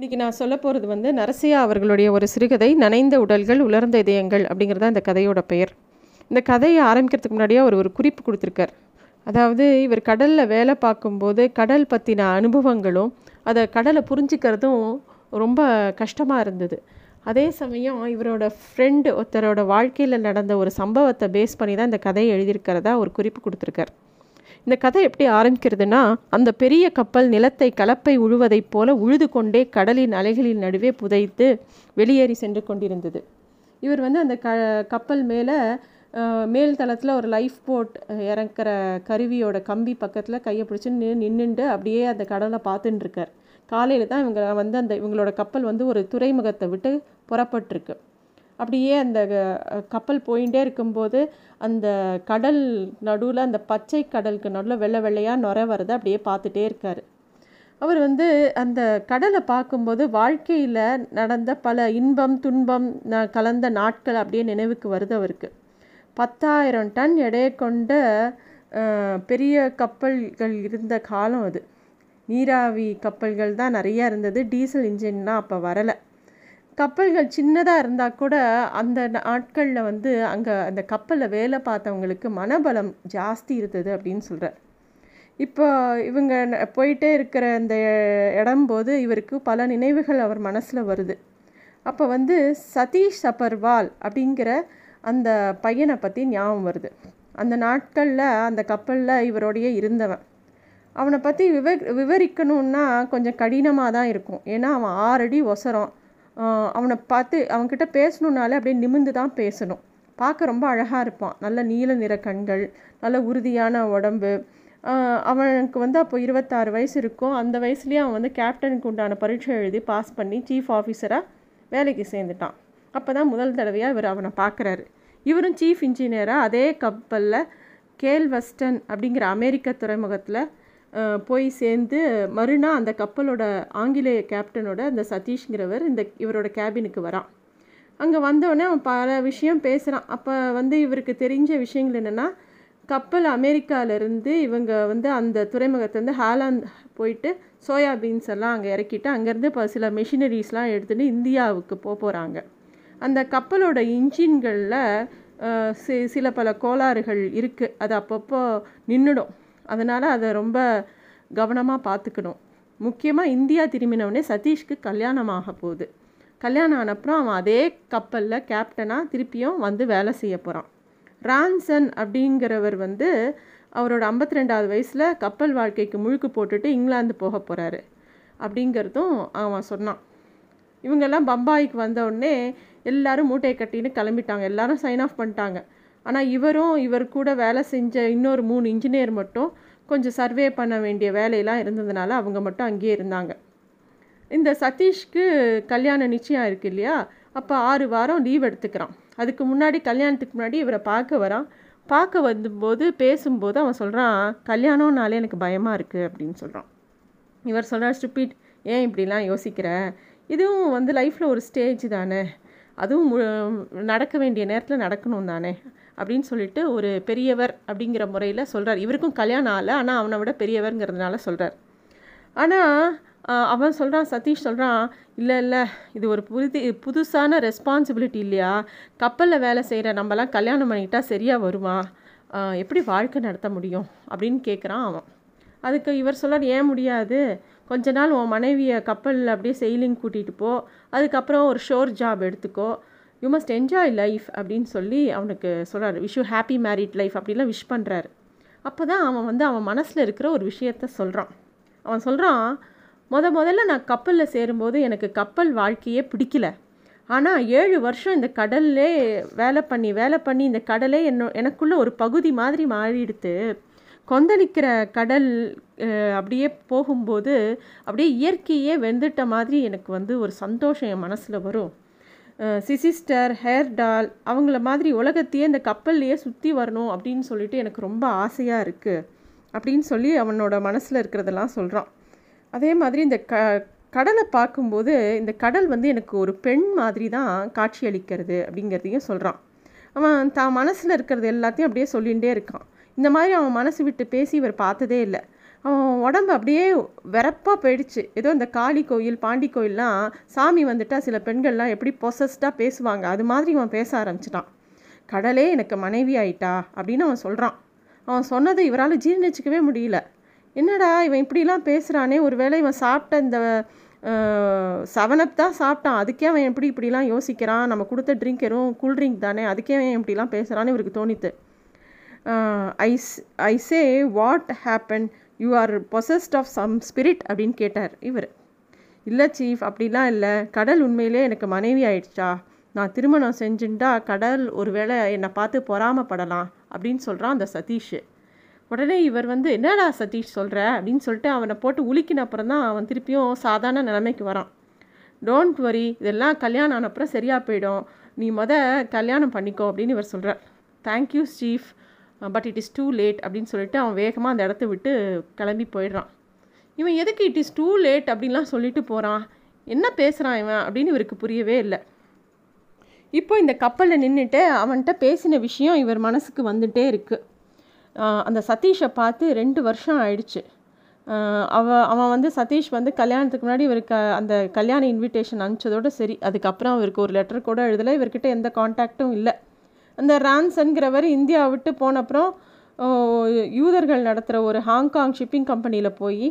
இன்றைக்கி நான் சொல்ல போகிறது வந்து நரசியா அவர்களுடைய ஒரு சிறுகதை நனைந்த உடல்கள் உலர்ந்த இதயங்கள் அப்படிங்கிறதா இந்த கதையோட பெயர். இந்த கதையை ஆரம்பிக்கிறதுக்கு முன்னாடியே அவர் ஒரு குறிப்பு கொடுத்துருக்கார். அதாவது இவர் கடலில் வேலை பார்க்கும்போது கடல் பற்றின அனுபவங்களும் அதை கடலை புரிஞ்சிக்கிறதும் ரொம்ப கஷ்டமாக இருந்தது. அதே சமயம் இவரோட ஃப்ரெண்டு ஒருத்தரோட வாழ்க்கையில் நடந்த ஒரு சம்பவத்தை பேஸ் பண்ணி தான் இந்த கதையை எழுதியிருக்கிறதா ஒரு குறிப்பு கொடுத்துருக்கார். இந்த கதை எப்படி ஆரம்பிக்கிறதுனா, அந்த பெரிய கப்பல் நிலத்தை கலப்பை உழுவதைப் போல உழுது கொண்டே கடலின் அலைகளின் நடுவே புதைத்து வெளியேறி சென்று கொண்டிருந்தது. இவர் வந்து அந்த கப்பல் மேலே மேல் தளத்தில் ஒரு லைஃப் போட் இறங்குற கருவியோட கம்பி பக்கத்தில் கையை பிடிச்சி நின்றுண்டு அப்படியே அந்த கடலை பார்த்துட்டு இருக்கார். காலையில் தான் இவங்க வந்து இவங்களோட கப்பல் வந்து ஒரு துறைமுகத்தை விட்டு புறப்பட்டுருக்கு. அப்படியே அந்த கப்பல் போயிட்டே இருக்கும்போது அந்த கடல் நடுவில் அந்த பச்சை கடலுக்கு நடுவில் வெள்ளை வெள்ளையாக நுரை வரதை அப்படியே பார்த்துட்டே இருக்கார். அவர் வந்து அந்த கடலை பார்க்கும்போது வாழ்க்கையில் நடந்த பல இன்பம் துன்பம் கலந்த நாட்கள் அப்படியே நினைவுக்கு வருது அவருக்கு. 10,000 டன் எடையை கொண்ட பெரிய கப்பல்கள் இருந்த காலம் அது. நீராவி கப்பல்கள் தான் நிறையா இருந்தது, டீசல் இன்ஜின்னா அப்போ வரலை. கப்பல்கள் சின்னதாக இருந்தால் கூட அந்த நாட்களில் வந்து அங்கே அந்த கப்பலில் வேலை பார்த்தவங்களுக்கு மனபலம் ஜாஸ்தி இருந்தது அப்படின்னு சொல்கிறார். இப்போ இவங்க போயிட்டே இருக்கிற அந்த இடம்போது இவருக்கு பல நினைவுகள் அவர் மனசில் வருது. அப்போ வந்து சதீஷ் சபர்வால் அப்படிங்கிற அந்த பையனை பற்றி ஞாபகம் வருது. அந்த நாட்களில் அந்த கப்பலில் இவரோடைய இருந்தவன். அவனை பற்றி விவரிக்கணுன்னா கொஞ்சம் கடினமாக தான் இருக்கும். ஏன்னா அவன் 6 அடி ஒசரம். அவனை பார்த்து அவன்கிட்ட பேசணுன்னாலே அப்படியே நிமிர்ந்து தான் பேசணும். பார்க்க ரொம்ப அழகாக இருப்பான், நல்ல நீல நிற கண்கள், நல்ல உறுதியான உடம்பு. அவனுக்கு வந்து அப்போ 26 வயசு இருக்கும். அந்த வயசுலேயே அவன் வந்து கேப்டனுக்கு உண்டான பரீட்சை எழுதி பாஸ் பண்ணி சீஃப் ஆஃபீஸராக வேலைக்கு சேர்ந்துட்டான். அப்போ தான் முதல் தடவையாக இவர் அவனை பார்க்குறாரு. இவரும் சீஃப் இன்ஜினியராக அதே கப்பலில் கேல்வெஸ்டன் அப்படிங்கிற அமெரிக்க துறைமுகத்தில் போய் சேர்ந்து மறுநாள் அந்த கப்பலோட ஆங்கிலேய கேப்டனோட அந்த சதீஷ்ங்கிறவர் இந்த இவரோட கேபினுக்கு வரான். அங்கே வந்தோடனே அவன் பல விஷயம் பேசுகிறான். அப்போ வந்து இவருக்கு தெரிஞ்ச விஷயங்கள் என்னென்னா, கப்பல் அமெரிக்காவிலேருந்து இவங்க வந்து அந்த துறைமுகத்துலேருந்து ஹாலாந்து போயிட்டு சோயாபீன்ஸ் எல்லாம் அங்கே இறக்கிட்டு அங்கேருந்து சில மெஷினரிஸ்லாம் எடுத்துகிட்டு இந்தியாவுக்கு போகிறாங்க. அந்த கப்பலோட இன்ஜின்களில் சில பல கோளாறுகள் இருக்குது, அது அப்பப்போ நின்றுடும். அதனால் அதை ரொம்ப கவனமாக பார்த்துக்கணும். முக்கியமாக இந்தியா திரும்பினவனே சதீஷ்க்கு கல்யாணம் ஆக போகுது. கல்யாணம் ஆனப்புறம் அவன் அதே கப்பலில் கேப்டனாக திருப்பியும் வந்து வேலை செய்ய போகிறான். ரான்சன் அப்படிங்கிறவர் வந்து அவரோட 52வது வயசில் கப்பல் வாழ்க்கைக்கு முழுக்கு போட்டுட்டு இங்கிலாந்து போக போகிறாரு அப்படிங்கிறதும் அவன் சொன்னான். இவங்கெல்லாம் பம்பாய்க்கு வந்தவுடனே எல்லோரும் மூட்டையை கட்டின்னு கிளம்பிட்டாங்க, எல்லோரும் சைன் ஆஃப் பண்ணிட்டாங்க. ஆனால் இவரும் இவர் கூட வேலை செஞ்ச இன்னொரு 3 இன்ஜினியர் மட்டும் கொஞ்சம் சர்வே பண்ண வேண்டிய வேலையெல்லாம் இருந்ததுனால அவங்க மட்டும் அங்கேயே இருந்தாங்க. இந்த சதீஷ்க்கு கல்யாணம் நிச்சயம் இருக்கு இல்லையா, அப்போ 6 வாரம் லீவ் எடுத்துக்கிறான். அதுக்கு முன்னாடி கல்யாணத்துக்கு முன்னாடி இவரை பார்க்க வரான். பார்க்க வந்தபோது பேசும்போது அவன் சொல்கிறான், கல்யாணம்னாலே எனக்கு பயமாக இருக்குது அப்படின்னு சொல்கிறான். இவர் சொல்கிறார், ஸ்டூபிட், ஏன் இப்படிலாம் யோசிக்கிற, இதுவும் வந்து லைஃப்பில் ஒரு ஸ்டேஜ் தானே, அதுவும் நடக்க வேண்டிய நேரத்தில் நடக்கணும் தானே அப்படின்னு சொல்லிட்டு ஒரு பெரியவர் அப்படிங்கிற முறையில் சொல்கிறார். இவருக்கும் கல்யாணம் ஆகலை, ஆனால் அவனை விட பெரியவர்ங்கிறதுனால சொல்கிறார். ஆனால் அவன் சொல்கிறான், சதீஷ் சொல்கிறான், இல்லை இல்லை இது ஒரு புதுசான ரெஸ்பான்சிபிலிட்டி இல்லையா, கப்பலில் வேலை செய்கிற நம்மலாம் கல்யாணம் பண்ணிக்கிட்டால் சரியாக வருமா, எப்படி வாழ்க்கை நடத்த முடியும் அப்படின்னு கேட்குறான் அவன். அதுக்கு இவர் சொல்கிறார், ஏன் முடியாது, கொஞ்ச நாள் உன் மனைவியை கப்பலில் அப்படியே செயிலிங் கூட்டிகிட்டு போ, அதுக்கப்புறம் ஒரு ஷோர் ஜாப் எடுத்துக்கோ, யூ மஸ்ட் என்ஜாய் லைஃப் அப்படின்னு சொல்லி அவனுக்கு சொல்கிறார். Wish you happy married life அப்படின்லாம் விஷ் பண்ணுறாரு. அப்போ தான் அவன் வந்து அவன் மனசில் இருக்கிற ஒரு விஷயத்த சொல்கிறான். அவன் சொல்கிறான், முதல்ல நான் கப்பலில் சேரும்போது எனக்கு கப்பல் வாழ்க்கையே பிடிக்கல. ஆனால் 7 வருஷம் இந்த கடல்லே வேலை பண்ணி இந்த கடலே எனக்குள்ளே ஒரு பகுதி மாதிரி மாறிடுத்து. கொந்தளிக்கிற கடல் அப்படியே போகும்போது அப்படியே இயற்கையே வெந்துட்ட மாதிரி எனக்கு வந்து ஒரு சந்தோஷம் என் மனசில் வரும். சிசிஸ்டர் ஹேர்டால் அவங்கள மாதிரி உலகத்தையே இந்த கப்பல்லையே சுற்றி வரணும் அப்படின்னு சொல்லிட்டு எனக்கு ரொம்ப ஆசையாக இருக்குது அப்படின்னு சொல்லி அவனோட மனசில் இருக்கிறதெல்லாம் சொல்கிறான். அதே மாதிரி இந்த கடலை பார்க்கும்போது இந்த கடல் வந்து எனக்கு ஒரு பெண் மாதிரி தான் காட்சி அளிக்கிறது அப்படிங்கிறதையும் சொல்கிறான். அவன் தான் மனசில் இருக்கிறது எல்லாத்தையும் அப்படியே சொல்லிகிட்டே இருக்கான். இந்த மாதிரி அவன் மனசு விட்டு பேசி இவர் பார்த்ததே இல்லை. உடம்பு அப்படியே வெறப்பாக போயிடுச்சு. ஏதோ இந்த காளி கோயில் பாண்டி கோயிலெலாம் சாமி வந்துட்டால் சில பெண்கள்லாம் எப்படி பொசஸ்டாக பேசுவாங்க, அது மாதிரி அவன் பேச ஆரம்பிச்சிட்டான். கடலே எனக்கு மனைவி ஆயிட்டா அப்படின்னு அவன் சொல்கிறான். அவன் சொன்னதை இவரால் ஜீர்ணிச்சிக்கவே முடியல. என்னடா இவன் இப்படிலாம் பேசுகிறானே, ஒரு வேளை இவன் சாப்பிட்ட இந்த செவனப் தான் சாப்பிட்டான், அதுக்கே அவன் இப்படிலாம் யோசிக்கிறான், நம்ம கொடுத்த ட்ரிங்க் எதுவும் கூல்ட்ரிங்க் தானே, அதுக்கே அவன் இப்படிலாம் பேசுகிறான்னு இவருக்கு தோணித்து. I say what happen, you are possessed of some spirit அப்படின்னு கேட்டார் இவர். இல்லை சீஃப், அப்படிலாம் இல்லை, கடல் உண்மையிலே எனக்கு மனைவி ஆயிடுச்சா, நான் திருமணம் செஞ்சுட்டா கடல் ஒரு வேளை என்னை பார்த்து பொறாமப்படலாம் அப்படின்னு சொல்கிறான் அந்த சதீஷ். உடனே இவர் என்னடா சதீஷ் சொல்கிற அப்படின்னு சொல்லிட்டு அவனை போட்டு உலுக்கின அப்புறம் தான் அவன் திருப்பியும் சாதாரண நிலைமைக்கு வரான். டோன்ட் வரி, இதெல்லாம் கல்யாணம் ஆன அப்புறம் சரியாக போயிடும், நீ கல்யாணம் பண்ணிக்கோ அப்படின்னு இவர் சொல்கிறார். Thank you chief, but it is too late அப்படின்னு சொல்லிட்டு அவன் வேகமாக அந்த இடத்த விட்டு கிளம்பி போயிடுறான். இவன் எதுக்கு இட் இஸ் டூ லேட் அப்படின்லாம் சொல்லிட்டு போகிறான், என்ன பேசுகிறான் இவன் அப்படின்னு இவருக்கு புரியவே இல்லை. இப்போ இந்த கப்பலில் நின்றுட்டு அவன்கிட்ட பேசின விஷயம் இவர் மனசுக்கு வந்துட்டே இருக்குது. அந்த சதீஷை பார்த்து 2 வருஷம் ஆயிடுச்சு. அவன் சதீஷ் கல்யாணத்துக்கு முன்னாடி இவருக்கு அந்த கல்யாண இன்விடேஷன் அனுப்பிச்சதோடு சரி, அதுக்கப்புறம் இவருக்கு ஒரு லெட்டர் கூட எழுதலை, இவர்கிட்ட எந்த கான்டாக்டும் இல்லை. அந்த ரான்சன்கிறவர் இந்தியா விட்டு போன அப்புறம் யூதர்கள் நடத்துகிற ஒரு ஹாங்காங் ஷிப்பிங் கம்பெனியில் போய்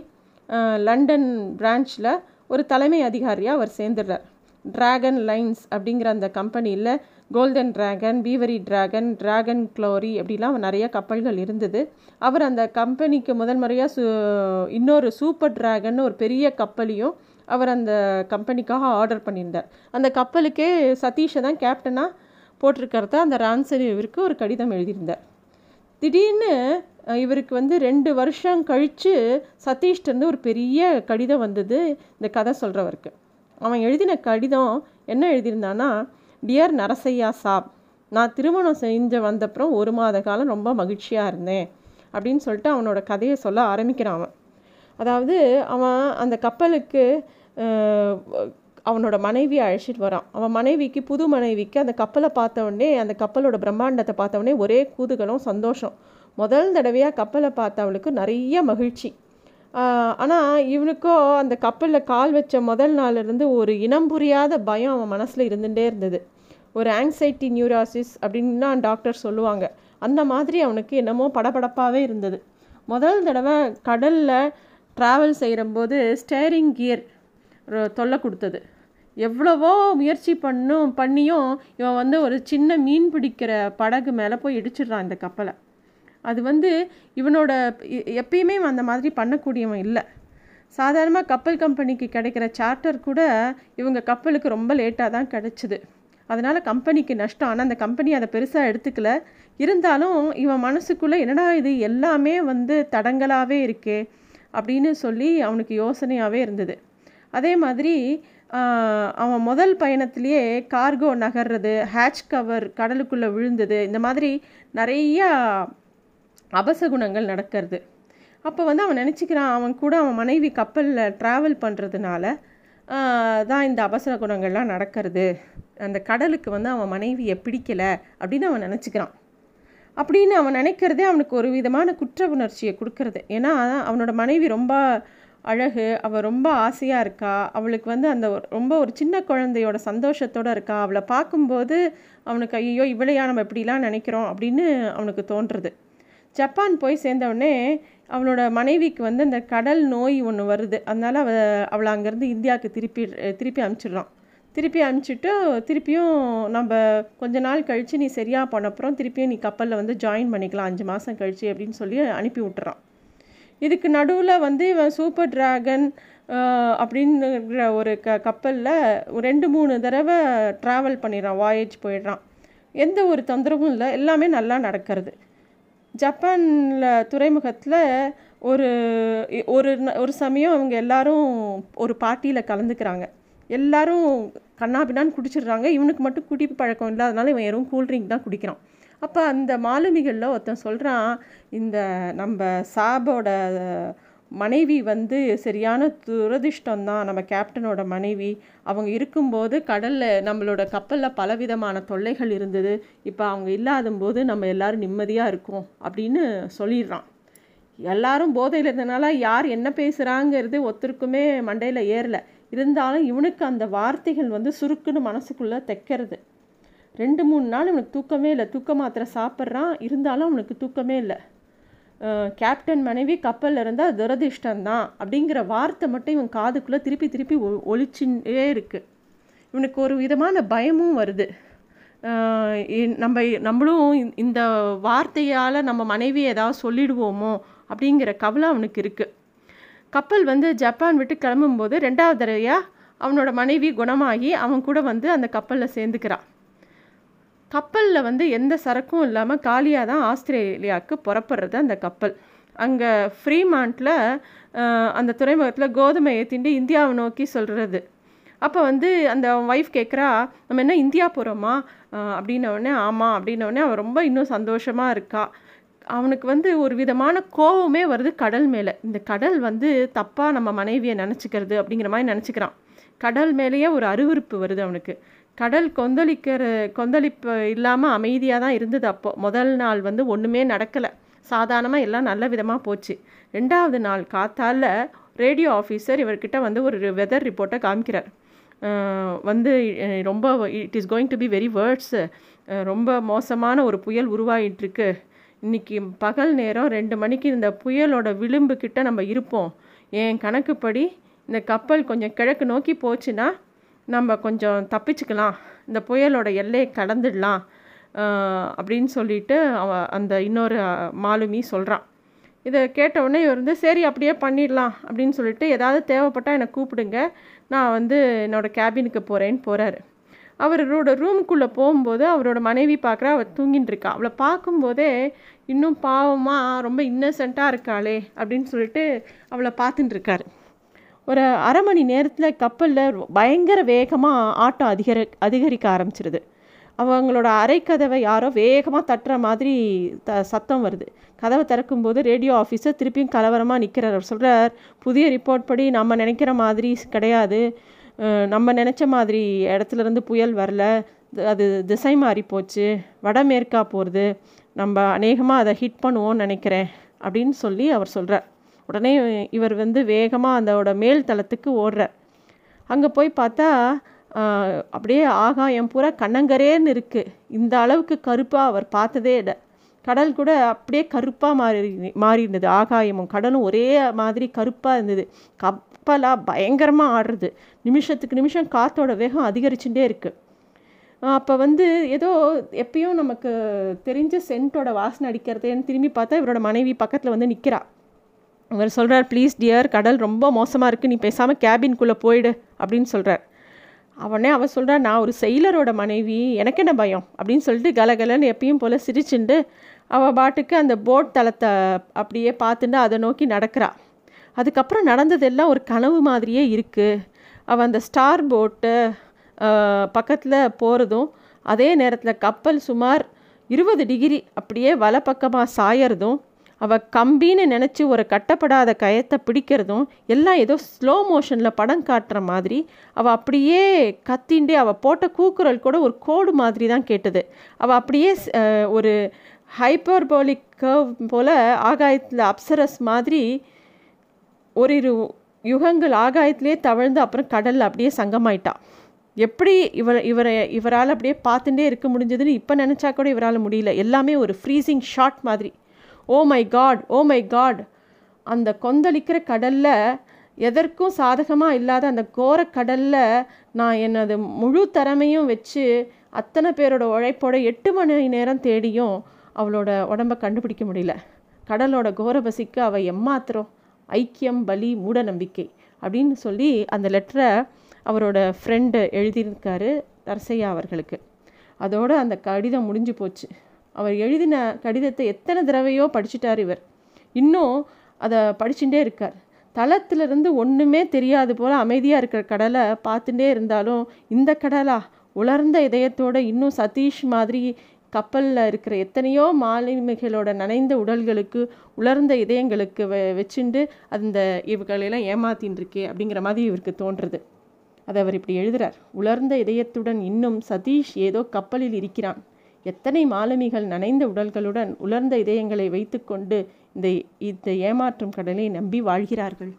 லண்டன் பிரான்ச்சில் ஒரு தலைமை அதிகாரியாக அவர் சேர்ந்துடுறார். ட்ராகன் லைன்ஸ் அப்படிங்கிற அந்த கம்பெனியில் கோல்டன் ட்ராகன், பீவரி ட்ராகன், ட்ராகன் க்ளோரி அப்படிலாம் நிறைய கப்பல்கள் இருந்தது. அவர் அந்த கம்பெனிக்கு முதல் முறையாக இன்னொரு சூப்பர் ட்ராகன் ஒரு பெரிய கப்பலையும் அவர் அந்த கம்பெனிக்காக ஆர்டர் பண்ணியிருந்தார். அந்த கப்பலுக்கே சதீஷை தான் கேப்டனாக போட்டிருக்கிறத அந்த ரான்சன் இவருக்கு ஒரு கடிதம் எழுதியிருந்தார். திடீர்னு இவருக்கு 2 வருஷம் கழித்து சதீஷ்டருந்து ஒரு பெரிய கடிதம் வந்தது இந்த கதை சொல்கிறவருக்கு. அவன் எழுதின கடிதம் என்ன எழுதியிருந்தான்னா, டியர் நரசையா சாப், நான் திருமணம் செஞ்சு வந்தப்புறம் 1 மாத காலம் ரொம்ப மகிழ்ச்சியாக இருந்தேன் அப்படின்னு சொல்லிட்டு அவனோட கதையை சொல்ல ஆரம்பிக்கிறான். அவன் அதாவது அவன் அந்த கப்பலுக்கு அவனோட மனைவியை அழைச்சிட்டு வரான். அவன் மனைவிக்கு புது மனைவிக்கு அந்த கப்பலை பார்த்தவொடனே அந்த கப்பலோட பிரம்மாண்டத்தை பார்த்தவொடனே ஒரே கூதுகளும் சந்தோஷம். முதல் தடவையாக கப்பலை பார்த்தவளுக்கு நிறைய மகிழ்ச்சி. ஆனால் இவனுக்கோ அந்த கப்பலில் கால் வச்ச முதல் நாளிலிருந்து ஒரு இனம் புரியாத பயம் அவன் மனசில் இருந்துகிட்டே இருந்தது. ஒரு ஆங்ஸைட்டி நியூராசிஸ் அப்படின்னா டாக்டர் சொல்லுவாங்க, அந்த மாதிரி அவனுக்கு என்னமோ படபடப்பாகவே இருந்தது. முதல் தடவை கடலில் ட்ராவல் செய்கிறம்போது ஸ்டேரிங் கியர் தொல்லை கொடுத்தது. எவ்வளவோ முயற்சி பண்ணியும் இவன் ஒரு சின்ன மீன் பிடிக்கிற படகு மேலே போய் இடிச்சிடுறான் இந்த கப்பலை. அது இவனோட எப்பயுமே அந்த மாதிரி பண்ணக்கூடியவன் இல்லை. சாதாரணமாக கப்பல் கம்பெனிக்கு கிடைக்கிற சார்ட்டர் கூட இவங்க கப்பலுக்கு ரொம்ப லேட்டாக தான் கிடச்சிது. அதனால் கம்பெனிக்கு நஷ்டம். ஆனால் அந்த கம்பெனி அதை பெருசாக எடுத்துக்கல. இருந்தாலும் இவன் மனசுக்குள்ளே என்னடா இது எல்லாமே தடங்களாகவே இருக்கே அப்படின்னு சொல்லி அவனுக்கு யோசனையாகவே இருந்தது. அதே மாதிரி அவன் முதல் பயணத்திலேயே கார்கோ நகர்றது, ஹேட்ச் கவர் கடலுக்குள்ளே விழுந்தது, இந்த மாதிரி நிறையா அபசகுணங்கள் நடக்கிறது. அப்போ அவன் நினச்சிக்கிறான், அவன் கூட அவன் மனைவி கப்பலில் ட்ராவல் பண்ணுறதுனால தான் இந்த அபசகுணங்கள்லாம் நடக்கிறது, அந்த கடலுக்கு அவன் மனைவியை பிடிக்கலை அப்படின்னு அவன் நினச்சிக்கிறான். அப்படின்னு அவன் நினைக்கிறதே அவனுக்கு ஒரு விதமான குற்ற உணர்ச்சியை கொடுக்கறது. ஏன்னா அவனோட மனைவி ரொம்ப அழகு, அவள் ரொம்ப ஆசையாக இருக்கா, அவளுக்கு அந்த ரொம்ப ஒரு சின்ன குழந்தையோட சந்தோஷத்தோடு இருக்கா, அவளை பார்க்கும்போது அவனுக்கு ஐயோ இவளையா நம்ம இப்படிலாம் நினைக்கிறோம் அப்படின்னு அவனுக்கு தோன்றுறது. ஜப்பான் போய் சேர்ந்தவுடனே அவனோட மனைவிக்கு அந்த கடல் நோய் ஒன்று வருது. அதனால் அவளை அங்கேருந்து இந்தியாவுக்கு திருப்பி அனுப்பிச்சிடுறான். திருப்பி அனுப்பிச்சிட்டு திருப்பியும் நம்ம கொஞ்ச நாள் கழித்து நீ சரியாக போனப்புறம் திருப்பியும் நீ கப்பலில் ஜாயின் பண்ணிக்கலாம் 5 மாதம் கழித்து அப்படின்னு சொல்லி அனுப்பி விட்டுறான். இதுக்கு நடுவில் இவன் சூப்பர் ட்ராகன் அப்படிங்கிற ஒரு கப்பலில் 2-3 தடவை ட்ராவல் பண்ணிடுறான், வாயேஜ் போயிடுறான். எந்த ஒரு தொந்தரவும் இல்லை, எல்லாமே நல்லா நடக்கிறது. ஜப்பானில் துறைமுகத்தில் ஒரு ஒரு ஒரு சமயம் அவங்க எல்லாரும் ஒரு பார்ட்டியில் கலந்துக்கிறாங்க. எல்லாரும் கண்ணாபின்னான்னு குடிச்சிடுறாங்க. இவனுக்கு மட்டும் குடிப்பு பழக்கம் இல்லை, அதனால இவன் வெறும் கூல்ட்ரிங்க் தான் குடிக்கிறான். அப்போ அந்த மாலுமிகளில் ஒருத்தன் சொல்கிறான், இந்த நம்ம சாபோட மனைவி சரியான துரதிர்ஷ்டம்தான், நம்ம கேப்டனோட மனைவி, அவங்க இருக்கும்போது கடலில் நம்மளோட கப்பலில் பலவிதமான தொல்லைகள் இருந்தது, இப்போ அவங்க இல்லாத போது நம்ம எல்லோரும் நிம்மதியாக இருக்கோம் அப்படின்னு சொல்லிடுறான். எல்லாரும் போதையில் இருந்தனால யார் என்ன பேசுகிறாங்கிறது ஒருத்தருக்குமே மண்டையில் ஏறலை. இருந்தாலும் இவனுக்கு அந்த வார்த்தைகள் வந்து சுருக்குன்னு மனசுக்குள்ளே தைக்கிறது. 2-3 நாள் இவனுக்கு தூக்கமே இல்லை. தூக்க மாத்திரை சாப்பிட்றான், இருந்தாலும் அவனுக்கு தூக்கமே இல்லை. கேப்டன் மனைவி கப்பலில் இருந்தால் துரதிர்ஷ்டந்தான் அப்படிங்கிற வார்த்தை மட்டும் இவன் காதுக்குள்ளே திருப்பி திருப்பி ஒழிச்சுட்டே இருக்குது. இவனுக்கு ஒரு விதமான பயமும் வருது. நம்மளும் இந்த வார்த்தையால் நம்ம மனைவி ஏதாவது சொல்லிடுவோமோ அப்படிங்கிற கவலை அவனுக்கு இருக்குது. கப்பல் வந்து ஜப்பான் விட்டு கிளம்பும்போது 2வது தடவையாக அவனோட மனைவி குணமாகி அவன் கூட வந்து அந்த கப்பலில் சேர்ந்துக்கிறான். கப்பலில் வந்து எந்த சரக்கும் இல்லாமல் காலியாக தான் ஆஸ்திரேலியாவுக்கு புறப்படுறது அந்த கப்பல். அங்கே ஃப்ரீமாண்டில் அந்த துறைமுகத்தில் கோதுமை ஏற்றிண்டு இந்தியாவை நோக்கி சொல்கிறது. அப்போ வந்து அந்த ஒய்ஃப் கேட்குறா, நம்ம என்ன இந்தியா போகிறோமா அப்படின்னோடனே ஆமாம் அப்படின்னோடனே அவன் ரொம்ப இன்னும் சந்தோஷமாக இருக்கா. அவனுக்கு வந்து ஒரு விதமான கோபமே வருது கடல் மேலே. இந்த கடல் வந்து தப்பாக நம்ம மனைவியை நினச்சிக்கிறது அப்படிங்கிற மாதிரி நினச்சிக்கிறான். கடல் மேலேயே ஒரு அருவருப்பு வருது அவனுக்கு. கடல் கொந்தளிப்பு இல்லாமல் அமைதியாக தான் இருந்தது. அப்போது 1 நாள் வந்து ஒன்றுமே நடக்கலை, சாதாரணமாக எல்லாம் நல்ல விதமாக போச்சு. 2வது நாள் காத்தால் ரேடியோ ஆஃபீஸர் இவர்கிட்ட வந்து ஒரு வெதர் ரிப்போர்ட்டை காமிக்கிறார். வந்து ரொம்ப it is going to be very words, ரொம்ப மோசமான ஒரு புயல் உருவாகிட்டுருக்கு. இன்றைக்கி பகல் நேரம் 2 மணிக்கு இந்த புயலோட விளிம்புக்கிட்ட நம்ம இருப்போம். என் கணக்குப்படி இந்த கப்பல் கொஞ்சம் கிழக்கு நோக்கி போச்சுன்னா நம்ம கொஞ்சம் தப்பிச்சுக்கலாம், இந்த புயலோட எல்லையை கடந்துடலாம் அப்படின்னு சொல்லிட்டு அந்த இன்னொரு மாலுமி சொல்கிறான். இதை கேட்டவுடனே இவர் வந்து சரி அப்படியே பண்ணிடலாம் அப்படின்னு சொல்லிட்டு ஏதாவது தேவைப்பட்டால் என்னை கூப்பிடுங்க, நான் வந்து என்னோடய கேபினுக்கு போகிறேன்னு போகிறாரு. அவரோட ரூமுக்குள்ளே போகும்போது அவரோட மனைவி பார்க்குறா, அவர் தூங்கின்னு இருக்கா. அவளை பார்க்கும்போதே இன்னும் பாவமாக ரொம்ப இன்னசென்ட்டாக இருக்காளே அப்படின்னு சொல்லிட்டு அவளை பார்த்துட்டுருக்காரு. ஒரு அரை மணி நேரத்தில் கப்பலில் பயங்கர வேகமாக ஆட்டம் அதிகரிக்க ஆரம்பிச்சிருது. அவங்களோட அரைக்கதவை யாரோ வேகமாக தட்டுற மாதிரி சத்தம் வருது. கதவை திறக்கும்போது ரேடியோ ஆஃபீஸர் திருப்பியும் கலவரமாக நிற்கிறார். அவர் சொல்கிறார், புதிய ரிப்போர்ட் படி நம்ம நினைக்கிற மாதிரி கிடையாது, நம்ம நினச்ச மாதிரி இடத்துலேருந்து புயல் வரல, அது திசை மாறி போச்சு, வடமேற்கா போகிறது, நம்ம அநேகமாக அதை ஹிட் பண்ணுவோன்னு நினைக்கிறேன் அப்படின்னு சொல்லி அவர் சொல்கிறார். உடனே இவர் வந்து வேகமாக அதோட மேல் தளத்துக்கு ஓடுறார். அங்கே போய் பார்த்தா அப்படியே ஆகாயம் பூரா கண்ணங்கரேன்னு இருக்குது. இந்த அளவுக்கு கருப்பாக அவர் பார்த்ததே இல்லை. கடல் கூட அப்படியே கருப்பாக மாறி இருந்தது. ஆகாயமும் கடலும் ஒரே மாதிரி கருப்பாக இருந்தது. கப்பலாக பயங்கரமாக ஆடுறது. நிமிஷத்துக்கு நிமிஷம் காற்றோட வேகம் அதிகரிச்சுட்டே இருக்குது. அப்போ வந்து ஏதோ எப்பயும் நமக்கு தெரிஞ்ச சென்ட்டோட வாசனை அடிக்கிறதேன்னு திரும்பி பார்த்தா இவரோட மனைவி பக்கத்தில் வந்து நிற்கிறா. அவர் சொல்கிறார், ப்ளீஸ் டியர், கடல் ரொம்ப மோசமாக இருக்குது, நீ பேசாமல் கேபின்குள்ளே போயிடு அப்படின்னு சொல்கிறார். அவனே அவன் சொல்கிறான், நான் ஒரு செயலரோட மனைவி, எனக்கு என்ன பயம் அப்படின்னு சொல்லிட்டு கலகலன்னு எப்பயும் போல் சிரிச்சுண்டு அவள் பாட்டுக்கு அந்த போட் தளத்தை அப்படியே பார்த்துட்டு அதை நோக்கி நடக்கிறா. அதுக்கப்புறம் நடந்ததெல்லாம் ஒரு கனவு மாதிரியே இருக்குது. அவள் அந்த ஸ்டார் போட்டு பக்கத்தில் போகிறதும் அதே நேரத்தில் கப்பல் சுமார் 20 டிகிரி அப்படியே வலை பக்கமாக சாயறதும் அவள் கம்பின்னு நினச்சி ஒரு கட்டப்படாத கயத்தை பிடிக்கிறதும் எல்லாம் ஏதோ ஸ்லோ மோஷனில் படம் காட்டுற மாதிரி அவள் அப்படியே கத்தின்ண்டே அவள் போட்ட கூக்குரல் கூட ஒரு கோடு மாதிரி தான் கேட்டது. அவள் அப்படியே ஒரு ஹைப்பர்போலிக் கர்வ் போல் ஆகாயத்தில் அப்சரஸ் மாதிரி ஒரு யுகங்கள் ஆகாயத்திலே தவழ்ந்து அப்புறம் கடலில் அப்படியே சங்கமாயிட்டான். எப்படி இவரால் அப்படியே பார்த்துட்டே இருக்க முடிஞ்சதுன்னு இப்போ நினச்சா கூட இவரால் முடியல. எல்லாமே ஒரு ஃப்ரீசிங் ஷாட் மாதிரி. Oh my God, oh my God. அந்த கொந்தளிக்கிற கடலில் எதற்கும் சாதகமாக இல்லாத அந்த கோர கடலில் நான் எனது முழு திறமையும் வச்சு அத்தனை பேரோட உழைப்போட 8 மணி நேரம் தேடியும் அவளோட உடம்பை கண்டுபிடிக்க முடியல. கடலோட கோரபசிக்கு அவள் எம்மாத்திரம். ஐக்கியம், பலி, மூட நம்பிக்கை அப்படின்னு சொல்லி அந்த லெட்டரை அவரோட ஃப்ரெண்டு எழுதியிருக்காரு நரசையா அவர்களுக்கு. அதோடு அந்த கடிதம் முடிஞ்சு போச்சு. அவர் எழுதின கடிதத்தை எத்தனை தடவையோ படிச்சுட்டார் இவர். இன்னும் அதை படிச்சுட்டே இருக்கார். தளத்திலிருந்து ஒன்றுமே தெரியாது போல் அமைதியாக இருக்கிற கடலை பார்த்துட்டே இருந்தாலும் இந்த கடலா உலர்ந்த இதயத்தோடு இன்னும் சதீஷ் மாதிரி கப்பலில் இருக்கிற எத்தனையோ மாலுமிகளோட நனைந்த உடல்களுக்கு உலர்ந்த இதயங்களுக்கு வச்சுண்டு அந்த இவர்களெல்லாம் ஏமாத்தின்னு இருக்கே அப்படிங்கிற மாதிரி இவருக்கு தோன்றுறது. அதை அவர் இப்படி எழுதுகிறார். உலர்ந்த இதயத்துடன் இன்னும் சதீஷ் ஏதோ கப்பலில் இருக்கிறான். எத்தனை மாலுமிகள் நனைந்த உடல்களுடன் உலர்ந்த இதயங்களை வைத்து கொண்டு இந்த ஏமாற்றும் கடலை நம்பி வாழ்கிறார்கள்.